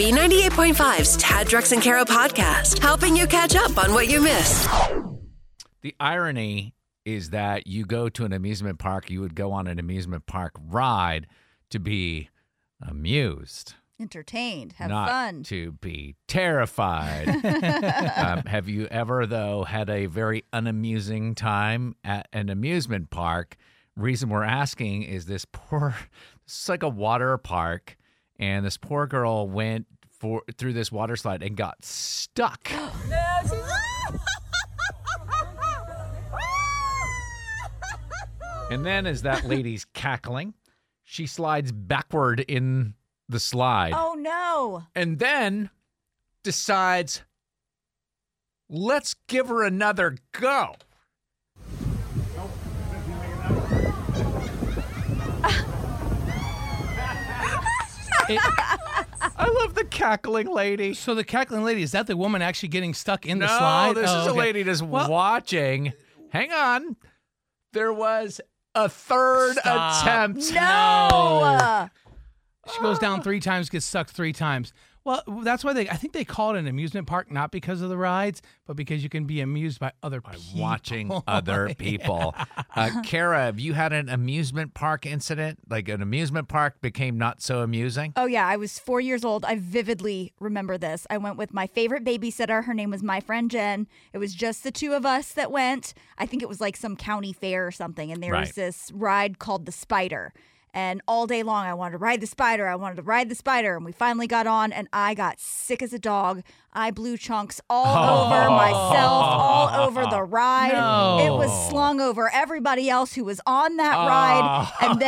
B98.5's Tad Drex and Kara podcast, helping you catch up on what you missed. The irony is that you go to an amusement park, you would go on an amusement park ride to be amused. Entertained, have not fun. To be terrified. Have you ever, though, had a very unamusing time at an amusement park? Reason we're asking is it's like a water park, and this poor girl went through this water slide and got stuck. And then as that lady's cackling, she slides backward in the slide. Oh, no. And then decides, let's give her another go. Nope. I love the cackling lady. So the cackling lady, is that the woman actually getting stuck in the slide? No, this is okay. A lady just watching. Hang on. There was a third attempt. No! She goes down three times, gets sucked three times. Well, that's why I think they call it an amusement park, not because of the rides, but because you can be amused by other people. By watching other people. Kara, have you had an amusement park incident? Like an amusement park became not so amusing? Oh, yeah. I was 4 years old. I vividly remember this. I went with my favorite babysitter. Her name was my friend Jen. It was just the two of us that went. I think it was like some county fair or something, and there was this ride called the Spider. And all day long, I wanted to ride the spider. And we finally got on, and I got sick as a dog. I blew chunks all over myself, all over the ride. No. It was slung over everybody else who was on that ride. And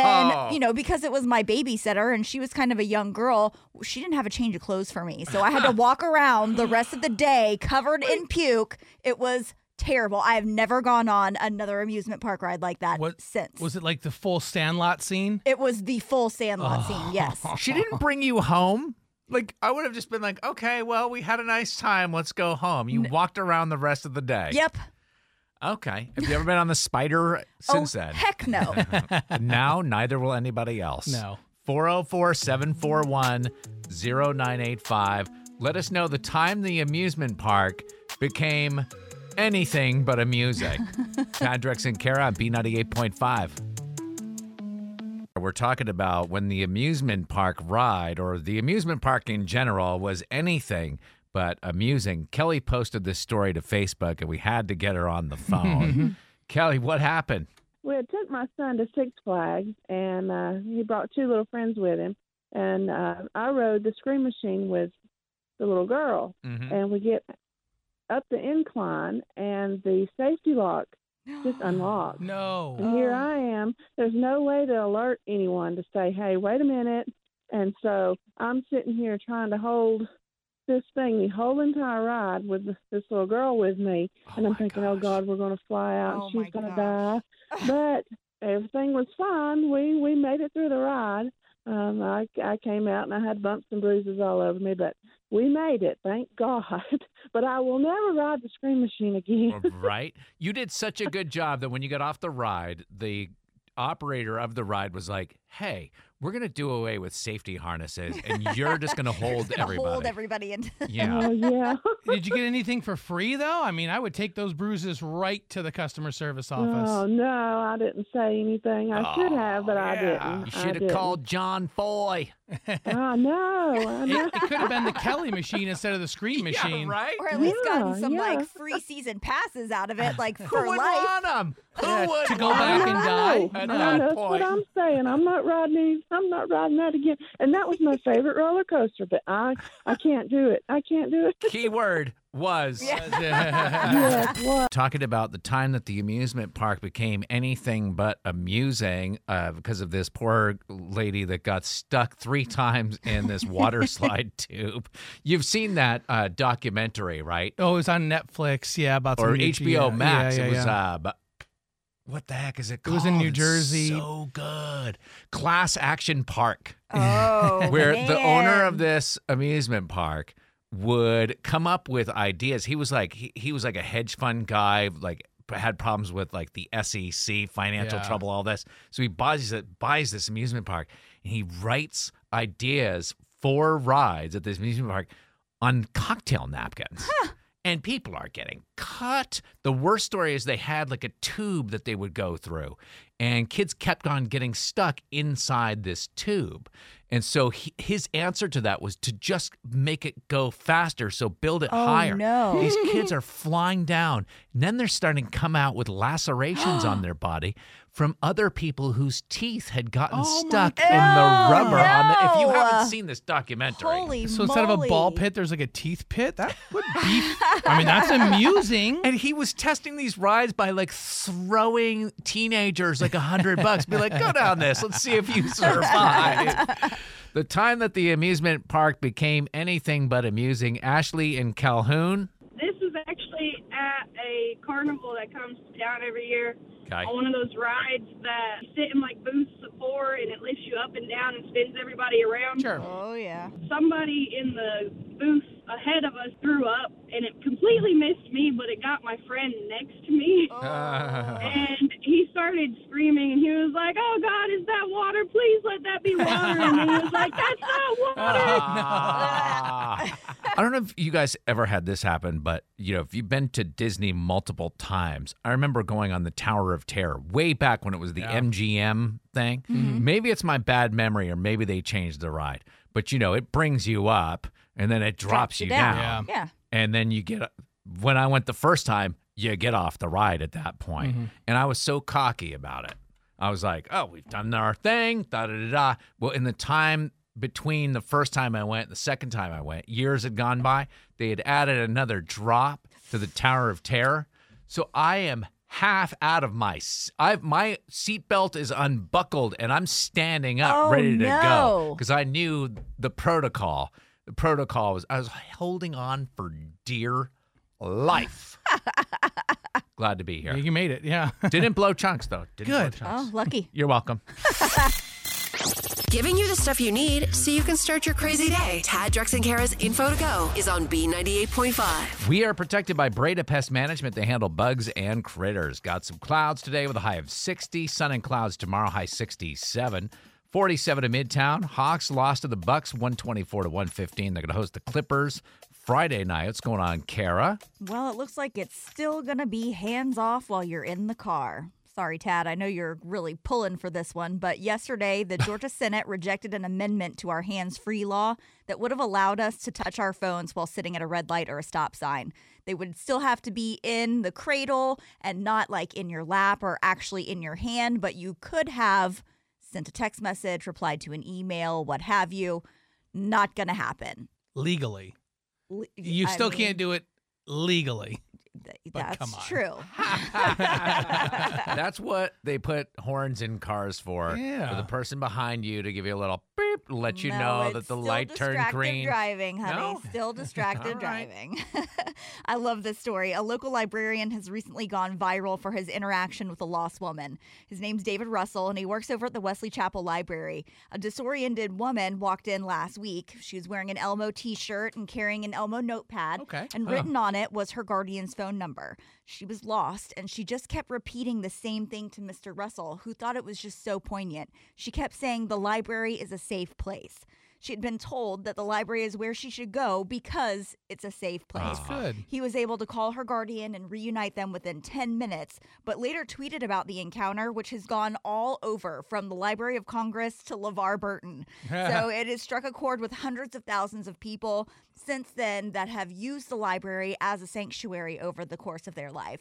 then, because it was my babysitter, and she was kind of a young girl, she didn't have a change of clothes for me. So I had to walk around the rest of the day covered in puke. It was terrible. I have never gone on another amusement park ride like that since. Was it like the full Sandlot scene? It was the full Sandlot scene, yes. She didn't bring you home? Like, I would have just been like, okay, well, we had a nice time. Let's go home. You walked around the rest of the day. Yep. Okay. Have you ever been on the Spider since then? Heck no. Now, neither will anybody else. No. 404-741-0985. Let us know the time the amusement park became anything but amusing. Tad Drex and Kara on B98.5. We're talking about when the amusement park ride or the amusement park in general was anything but amusing. Kelly posted this story to Facebook, and we had to get her on the phone. Kelly, what happened? Well, I took my son to Six Flags, and he brought two little friends with him. And I rode the scream machine with the little girl, and we get up the incline, and the safety lock just unlocked. No. And here I am. There's no way to alert anyone to say, hey, wait a minute. And so I'm sitting here trying to hold this thing the whole entire ride with this little girl with me. And I'm thinking, oh, God, we're going to fly out. Oh, she's going to die. But everything was fine. We made it through the ride. I came out, and I had bumps and bruises all over me, but we made it, thank God. But I will never ride the scream machine again. Right. You did such a good job that when you got off the ride, the operator of the ride was like, hey, we're going to do away with safety harnesses, and you're just going to hold everybody. Yeah. Oh, yeah. Did you get anything for free, though? I mean, I would take those bruises right to the customer service office. Oh, no, I didn't say anything. I should have, but I didn't. You should have called John Foy. Oh, no. It could have been the Kelly machine instead of the screen machine. Yeah, right? Or at least gotten some, free season passes out of it, for life. Who would want them? Who would to go back and die at that point? That's what I'm saying. I'm not riding that again. And that was my favorite roller coaster, but I can't do it. Keyword was. Yeah. Talking about the time that the amusement park became anything but amusing because of this poor lady that got stuck three times in this water slide tube. You've seen that documentary, right? Oh, it was on Netflix. Yeah, about some HBO Max. Yeah. It was. What the heck is it called? It was in New Jersey. So good. Class Action Park. Oh, where the owner of this amusement park would come up with ideas. He was like a hedge fund guy, had problems with the SEC, financial trouble, all this. So he buys this amusement park, and he writes ideas 4 rides at this amusement park on cocktail napkins. Huh. And people are getting cut. The worst story is they had like a tube that they would go through, and kids kept on getting stuck inside this tube. And so his answer to that was to just make it go faster, so build it higher. No. These kids are flying down, and then they're starting to come out with lacerations on their body from other people whose teeth had gotten stuck in the rubber. If you haven't seen this documentary. Holy moly. Instead of a ball pit, there's like a teeth pit? That would be... I mean, that's amusing. And he was testing these rides by like throwing teenagers like $100. Be like, go down this. Let's see if you survive. The time that the amusement park became anything but amusing. Ashley in Calhoun. This is actually at a carnival that comes down every year. Okay. On one of those rides that you sit in like booths of 4 and it lifts you up and down and spins everybody around. Sure. Oh, yeah. Somebody in the booth ahead of us threw up and it completely missed me, but it got my friend next to me. Oh. And he started screaming and he was like, "Oh, God, is that water? Please let that be water." And he was like, "That's not water." Oh, no. I don't know if you guys ever had this happen, but you know, if you've been to Disney multiple times, I remember going on the Tower of Terror way back when it was the MGM thing. Mm-hmm. Maybe it's my bad memory, or maybe they changed the ride. But you know, it brings you up and then it drops you down. Yeah. And then you get, when I went the first time, you get off the ride at that point. Mm-hmm. And I was so cocky about it. I was like, "Oh, we've done our thing, da da da da." Well, in the time between the first time I went and the second time I went, years had gone by. They had added another drop to the Tower of Terror. So I am half out of my seatbelt is unbuckled and I'm standing up ready to go, because I knew the protocol. The protocol was I was holding on for dear life. Glad to be here. You made it, yeah. Didn't blow chunks, though. Good. Oh, lucky. You're welcome. Giving you the stuff you need so you can start your crazy day. Tad, Drex, and Kara's Info to Go is on B98.5. We are protected by Breda Pest Management. They handle bugs and critters. Got some clouds today with a high of 60. Sun and clouds tomorrow, high 67. 47 in Midtown. Hawks lost to the Bucks, 124-115. They're going to host the Clippers Friday night. What's going on, Kara? Well, it looks like it's still going to be hands off while you're in the car. Sorry, Tad, I know you're really pulling for this one, but yesterday the Georgia Senate rejected an amendment to our hands-free law that would have allowed us to touch our phones while sitting at a red light or a stop sign. They would still have to be in the cradle and not like in your lap or actually in your hand, but you could have sent a text message, replied to an email, what have you. Not going to happen. Legally. You still can't do it legally. That's true. That's what they put horns in cars for. Yeah. For the person behind you to give you a little beep, let you know that the light turned green. Still distracted driving, honey. No? Still distracted driving. I love this story. A local librarian has recently gone viral for his interaction with a lost woman. His name's David Russell, and he works over at the Wesley Chapel Library. A disoriented woman walked in last week. She was wearing an Elmo t-shirt and carrying an Elmo notepad. Okay. And written on it was her guardian's phone number. She was lost, and she just kept repeating the same thing to Mr. Russell, who thought it was just so poignant. She kept saying the library is a safe place. She had been told that the library is where she should go because it's a safe place. Good. He was able to call her guardian and reunite them within 10 minutes, but later tweeted about the encounter, which has gone all over from the Library of Congress to LeVar Burton. So it has struck a chord with hundreds of thousands of people since then that have used the library as a sanctuary over the course of their life.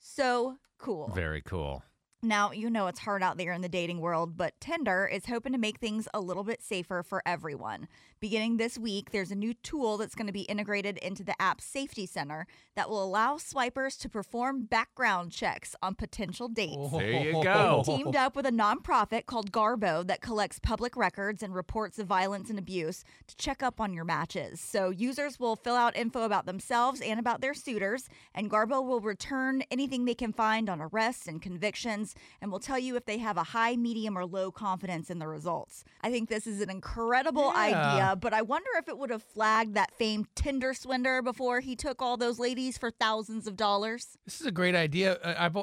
So cool. Very cool. Now, you know it's hard out there in the dating world, but Tinder is hoping to make things a little bit safer for everyone. Beginning this week, there's a new tool that's going to be integrated into the app's safety center that will allow swipers to perform background checks on potential dates. There you go. They teamed up with a nonprofit called Garbo that collects public records and reports of violence and abuse to check up on your matches. So users will fill out info about themselves and about their suitors, and Garbo will return anything they can find on arrests and convictions, and will tell you if they have a high, medium, or low confidence in the results. I think this is an incredible idea. But I wonder if it would have flagged that famed Tinder swindler before he took all those ladies for thousands of dollars. This is a great idea.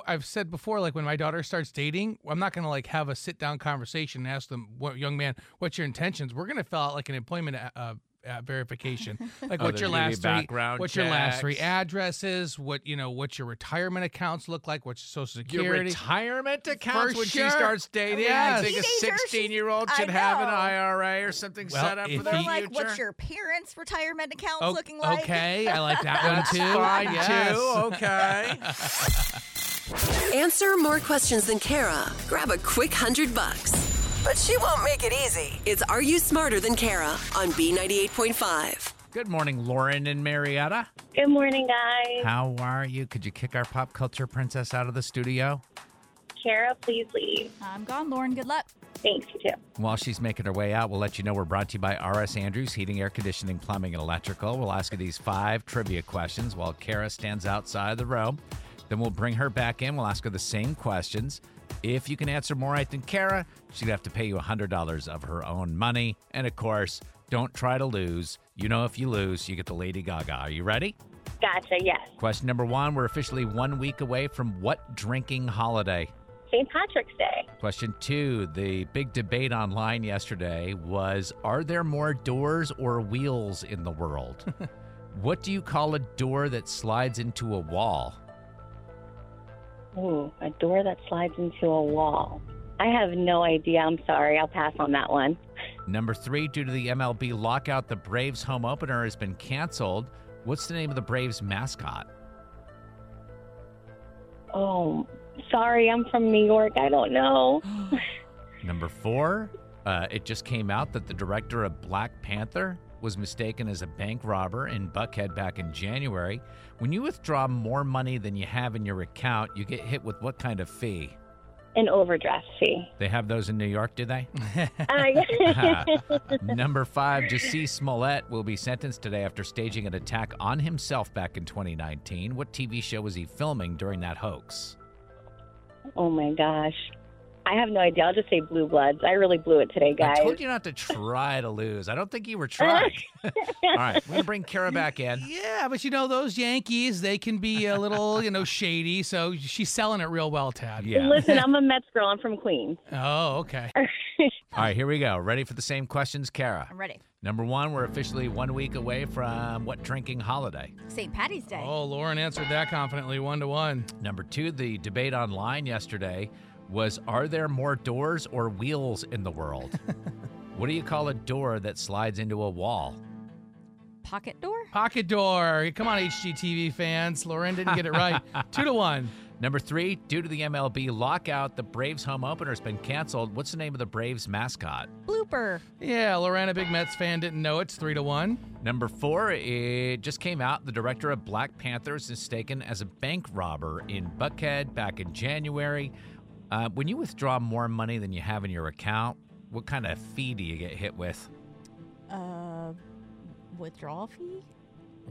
I've said before, like when my daughter starts dating, I'm not going to like have a sit down conversation and ask them, "What, young man, what's your intentions?" We're going to fill out like an employment verification, like what's your last three, what's checks. Your last three addresses, what you know, what your retirement accounts look like, what's your Social Security, your retirement accounts. For when sure. She starts dating, yes. I think teenager, a 16-year-old should have an IRA or something set up for their future. Like, what's your parents' retirement accounts looking like? Okay, I like that one too. Fine too. Okay. Answer more questions than Kara. Grab a quick $100. But she won't make it easy. It's Are You Smarter Than Kara on B98.5. Good morning, Lauren and Marietta. Good morning, guys. How are you? Could you kick our pop culture princess out of the studio? Kara, please leave. I'm gone, Lauren. Good luck. Thanks, you too. While she's making her way out, we'll let you know we're brought to you by R.S. Andrews Heating, Air Conditioning, Plumbing, and Electrical. We'll ask you these 5 trivia questions while Kara stands outside the row. Then we'll bring her back in. We'll ask her the same questions. If you can answer more right than Kara, she'd have to pay you $100 of her own money. And, of course, don't try to lose. You know if you lose, you get the Lady Gaga. Are you ready? Gotcha, yes. Question number 1, we're officially 1 week away from what drinking holiday? St. Patrick's Day. Question 2, the big debate online yesterday was, are there more doors or wheels in the world? What do you call a door that slides into a wall? Ooh, a door that slides into a wall. I have no idea. I'm sorry. I'll pass on that one. Number 3, due to the MLB lockout, the Braves home opener has been canceled. What's the name of the Braves mascot? Oh, sorry. I'm from New York. I don't know. Number 4, it just came out that the director of Black Panther was mistaken as a bank robber in Buckhead back in January. When you withdraw more money than you have in your account, you get hit with what kind of fee? An overdraft fee. They have those in New York, do they? Number 5, Jussie Smollett will be sentenced today after staging an attack on himself back in 2019. What TV show was he filming during that hoax? Oh, my gosh. I have no idea. I'll just say Blue Bloods. I really blew it today, guys. I told you not to try to lose. I don't think you were trying. All right. We're going to bring Kara back in. Yeah, but you know, those Yankees, they can be a little, shady. So she's selling it real well, Tad. Yeah. Listen, I'm a Mets girl. I'm from Queens. Oh, okay. All right, here we go. Ready for the same questions, Kara? I'm ready. Number 1, we're officially 1 week away from what drinking holiday? St. Patty's Day. Oh, Lauren answered that confidently, 1-1. Number 2, the debate online yesterday was, are there more doors or wheels in the world? What do you call a door that slides into a wall? Pocket door? Pocket door. Come on, HGTV fans. Lauren didn't get it right. 2-1. Number 3, due to the MLB lockout, the Braves home opener has been canceled. What's the name of the Braves mascot? Blooper. Yeah, Lauren, a big Mets fan, didn't know. It's 3-1. Number 4, it just came out. The director of Black Panther is mistaken as a bank robber in Buckhead back in January. When you withdraw more money than you have in your account, what kind of fee do you get hit with? Withdrawal fee?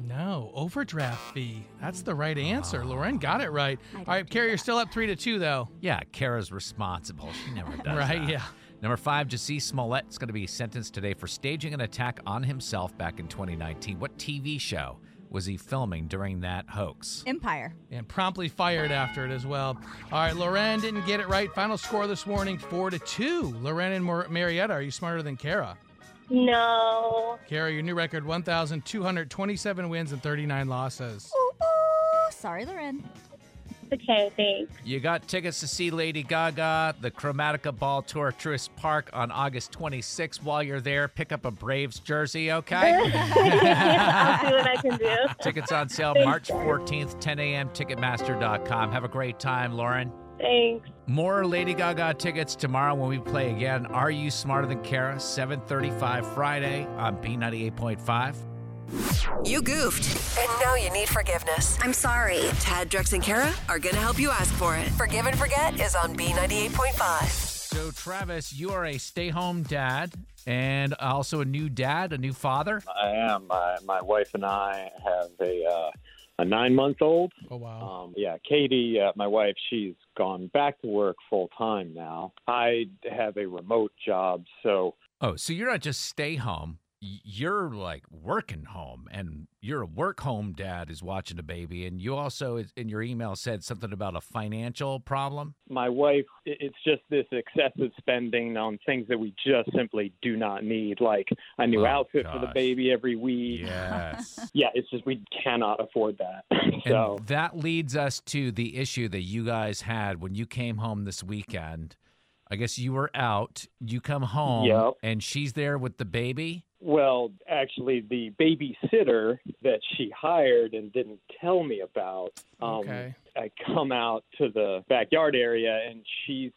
No, overdraft fee. That's the right answer. Lauren got it right. All right, Kara, you're still up 3-2, though. Yeah, Kara's responsible. She never does that. Yeah. Number 5, Jussie Smollett is going to be sentenced today for staging an attack on himself back in 2019. What TV show was he filming during that hoax? Empire. And promptly fired after it as well. All right, Lauren didn't get it right. Final score this morning, 4-2. Lauren and Marietta, are you smarter than Kara? No. Kara, your new record, 1,227 wins and 39 losses. Ooh. Sorry, Lauren. Okay, thanks. You got tickets to see Lady Gaga, the Chromatica Ball Tour, Truist Park on August 26th. While you're there, pick up a Braves jersey, okay? I'll do what I can do. Tickets on sale March 14th, 10 a.m., Ticketmaster.com. Have a great time, Lauren. Thanks. More Lady Gaga tickets tomorrow when we play again. Are You Smarter Than Kara? 7:35 Friday on B98.5. You goofed. And now you need forgiveness. I'm sorry. Tad, Drex, and Kara are going to help you ask for it. Forgive and Forget is on B98.5. So, Travis, you are a stay-home dad and also a new dad, a new father. I am. My wife and I have a 9-month-old. Oh, wow. Katie, my wife, she's gone back to work full-time now. I have a remote job, so... Oh, so you're not just stay-home. you're like working home, and your work home dad is watching the baby. And you also in your email said something about a financial problem. My wife, it's just this excessive spending on things that we just simply do not need, like a new outfit for the baby every week. Yes. Yeah, it's just we cannot afford that. So. And that leads us to the issue that you guys had when you came home this weekend. I guess you were out, you come home, yep. And she's there with the baby? Well, actually, the babysitter that she hired and didn't tell me about, I come out to the backyard area, and she's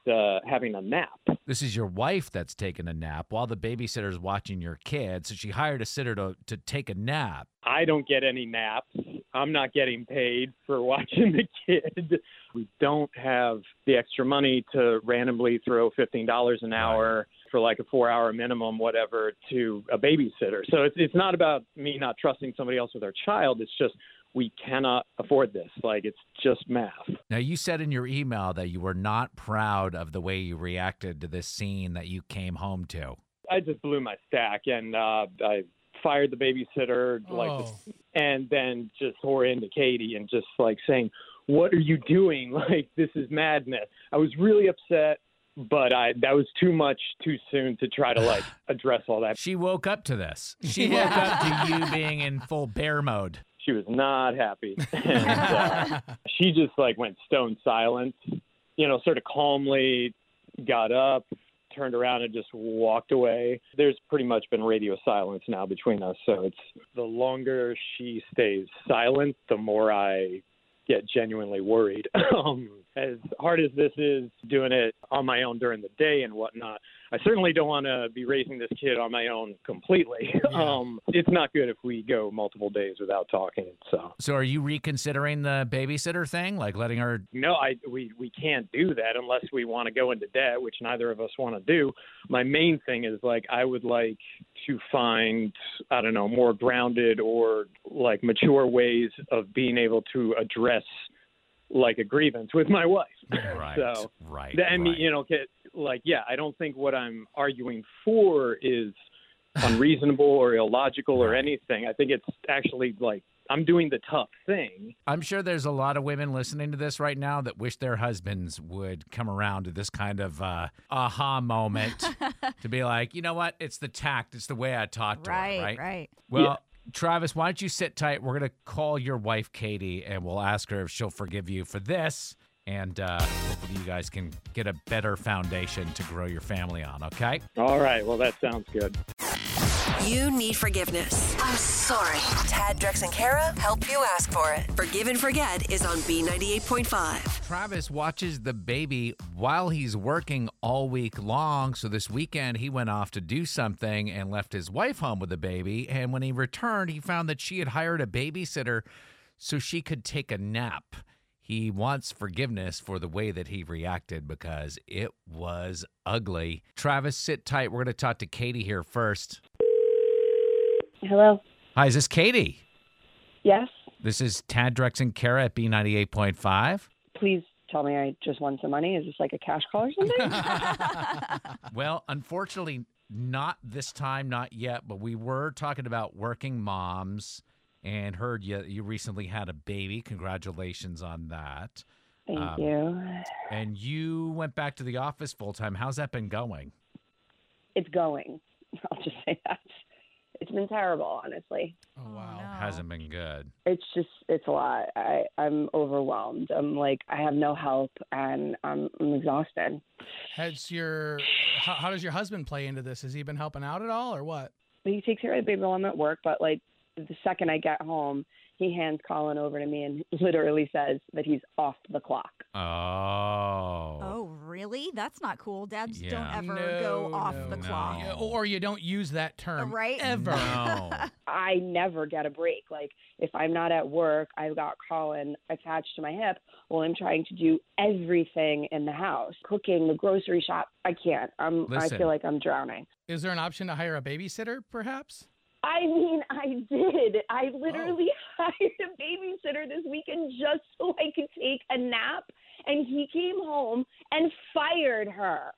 having a nap. This is your wife that's taking a nap while the babysitter's watching your kid, so she hired a sitter to take a nap. I don't get any naps. I'm not getting paid for watching the kid. We don't have the extra money to randomly throw $15 an hour for like a 4-hour minimum, whatever, to a babysitter. So it's not about me not trusting somebody else with our child. It's just we cannot afford this. Like, it's just math. Now, you said in your email that you were not proud of the way you reacted to this scene that you came home to. I just blew my stack, and I fired the babysitter, and then just tore into Katie and just like saying, "What are you doing? Like, this is madness." I was really upset, but that was too much too soon to try to like address all that. She woke up to this. She woke up to you being in full bear mode. She was not happy. And, she just like went stone silent, you know, sort of calmly got up, turned around and just walked away. There's pretty much been radio silence now between us. So it's the longer she stays silent, the more I get genuinely worried. As hard as this is, doing it on my own during the day and whatnot, I certainly don't want to be raising this kid on my own completely. Yeah. It's not good if we go multiple days without talking. So are you reconsidering the babysitter thing, like letting her? No, we can't do that unless we want to go into debt, which neither of us want to do. My main thing is like I would like to find, I don't know, more grounded or like mature ways of being able to address like a grievance with my wife. Right. So, right. And you know, like, yeah, I don't think what I'm arguing for is unreasonable or illogical or anything. I think it's actually like I'm doing the tough thing. I'm sure there's a lot of women listening to this right now that wish their husbands would come around to this kind of aha moment to be like, you know what? It's the tact. It's the way I talk to her. Right. Well, yeah. Travis, why don't you sit tight? We're going to call your wife, Katie, and we'll ask her if she'll forgive you for this. And hopefully you guys can get a better foundation to grow your family on, okay? All right. Well, that sounds good. You need forgiveness. I'm sorry. Tad, Drex, and Kara help you ask for it. Forgive and Forget is on B98.5. Travis watches the baby while he's working all week long. So this weekend, he went off to do something and left his wife home with the baby. And when he returned, he found that she had hired a babysitter so she could take a nap. He wants forgiveness for the way that he reacted because it was ugly. Travis, sit tight. We're going to talk to Katie here first. Hello. Hi, is this Katie? Yes. This is Tad, Drex, and Kara at B98.5. Please tell me I just won some money. Is this like a cash call or something? Well, unfortunately, not this time, not yet, but we were talking about working moms. And heard you recently had a baby. Congratulations on that. Thank you. And you went back to the office full time. How's that been going? It's going. I'll just say that. It's been terrible, honestly. Oh, wow. No. Hasn't been good. It's a lot. I'm overwhelmed. I'm like, I have no help, and I'm exhausted. How does your husband play into this? Has he been helping out at all or what? He takes care of the baby while I'm at work, but like, the second I get home, he hands Colin over to me and literally says that he's off the clock. Oh. Oh, really? That's not cool. Dads don't ever go off the clock. Or you don't use that term ever. No. I never get a break. Like, if I'm not at work, I've got Colin attached to my hip while I'm trying to do everything in the house. Cooking, the grocery shop. I can't. I feel like I'm drowning. Is there an option to hire a babysitter, perhaps? I mean, I did. I literally hired a babysitter this weekend just so I could take a nap, and he came home and fired her.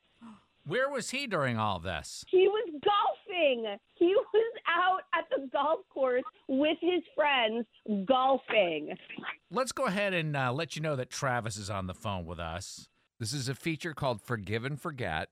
Where was he during all this? He was golfing. He was out at the golf course with his friends golfing. Let's go ahead and let you know that Travis is on the phone with us. This is a feature called Forgive and Forget.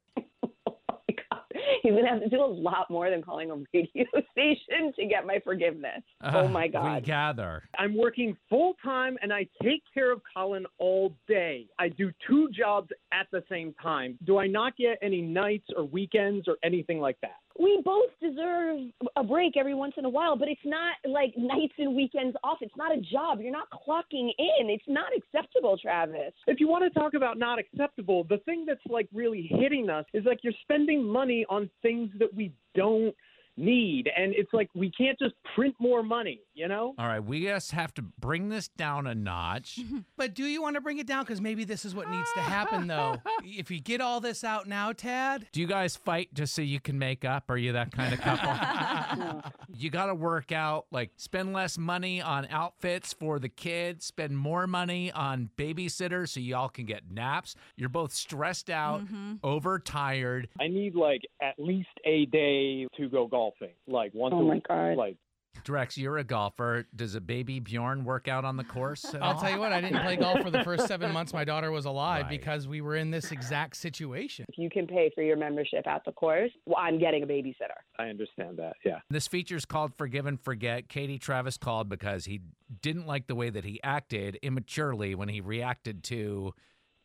He's going to have to do a lot more than calling a radio station to get my forgiveness. Oh, my God. We gather. I'm working full time and I take care of Colin all day. I do two jobs at the same time. Do I not get any nights or weekends or anything like that? We both deserve a break every once in a while, but it's not like nights and weekends off. It's not a job. You're not clocking in. It's not acceptable, Travis. If you want to talk about not acceptable, the thing that's like really hitting us is like you're spending money on things that we don't need. And it's like we can't just print more money, you know? All right, we just have to bring this down a notch. But do you want to bring it down? Because maybe this is what needs to happen, though. If you get all this out now, Tad. Do you guys fight just so you can make up? Are you that kind of couple? You got to work out, like, spend less money on outfits for the kids, spend more money on babysitters so y'all can get naps. You're both stressed out, overtired. I need, like, at least a day to go golf. Like once a week. God. Like Drex, you're a golfer. Does a baby Bjorn work out on the course at all? I'll tell you what, I didn't play golf for the first 7 months my daughter was alive because we were in this exact situation. If you can pay for your membership at the course, well, I'm getting a babysitter. I understand that, yeah. This feature's called Forgive and Forget. Katie Travis called because he didn't like the way that he acted immaturely when he reacted to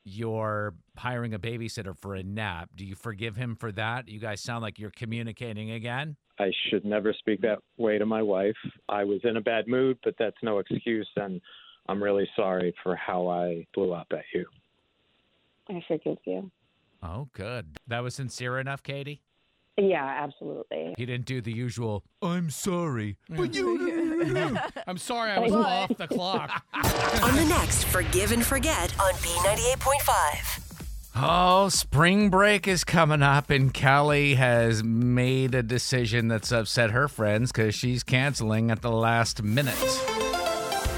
you're hiring a babysitter for a nap. Do you forgive him for that? You guys sound like you're communicating again. I should never speak that way to my wife. I was in a bad mood, but that's no excuse, and I'm really sorry for how I blew up at you. I forgive you. Oh, good. That was sincere enough, Katie? Yeah, absolutely. He didn't do the usual, I'm sorry. But you. I'm sorry I was off the clock. On the next Forgive and Forget on B98.5. Oh, spring break is coming up, and Callie has made a decision that's upset her friends because she's canceling at the last minute.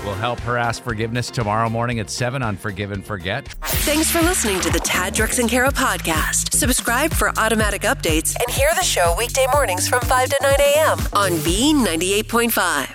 We'll help her ask forgiveness tomorrow morning at 7 on Forgive and Forget. Thanks for listening to the Tad, Drex, and Kara podcast. Subscribe for automatic updates and hear the show weekday mornings from 5 to 9 a.m. on B98.5.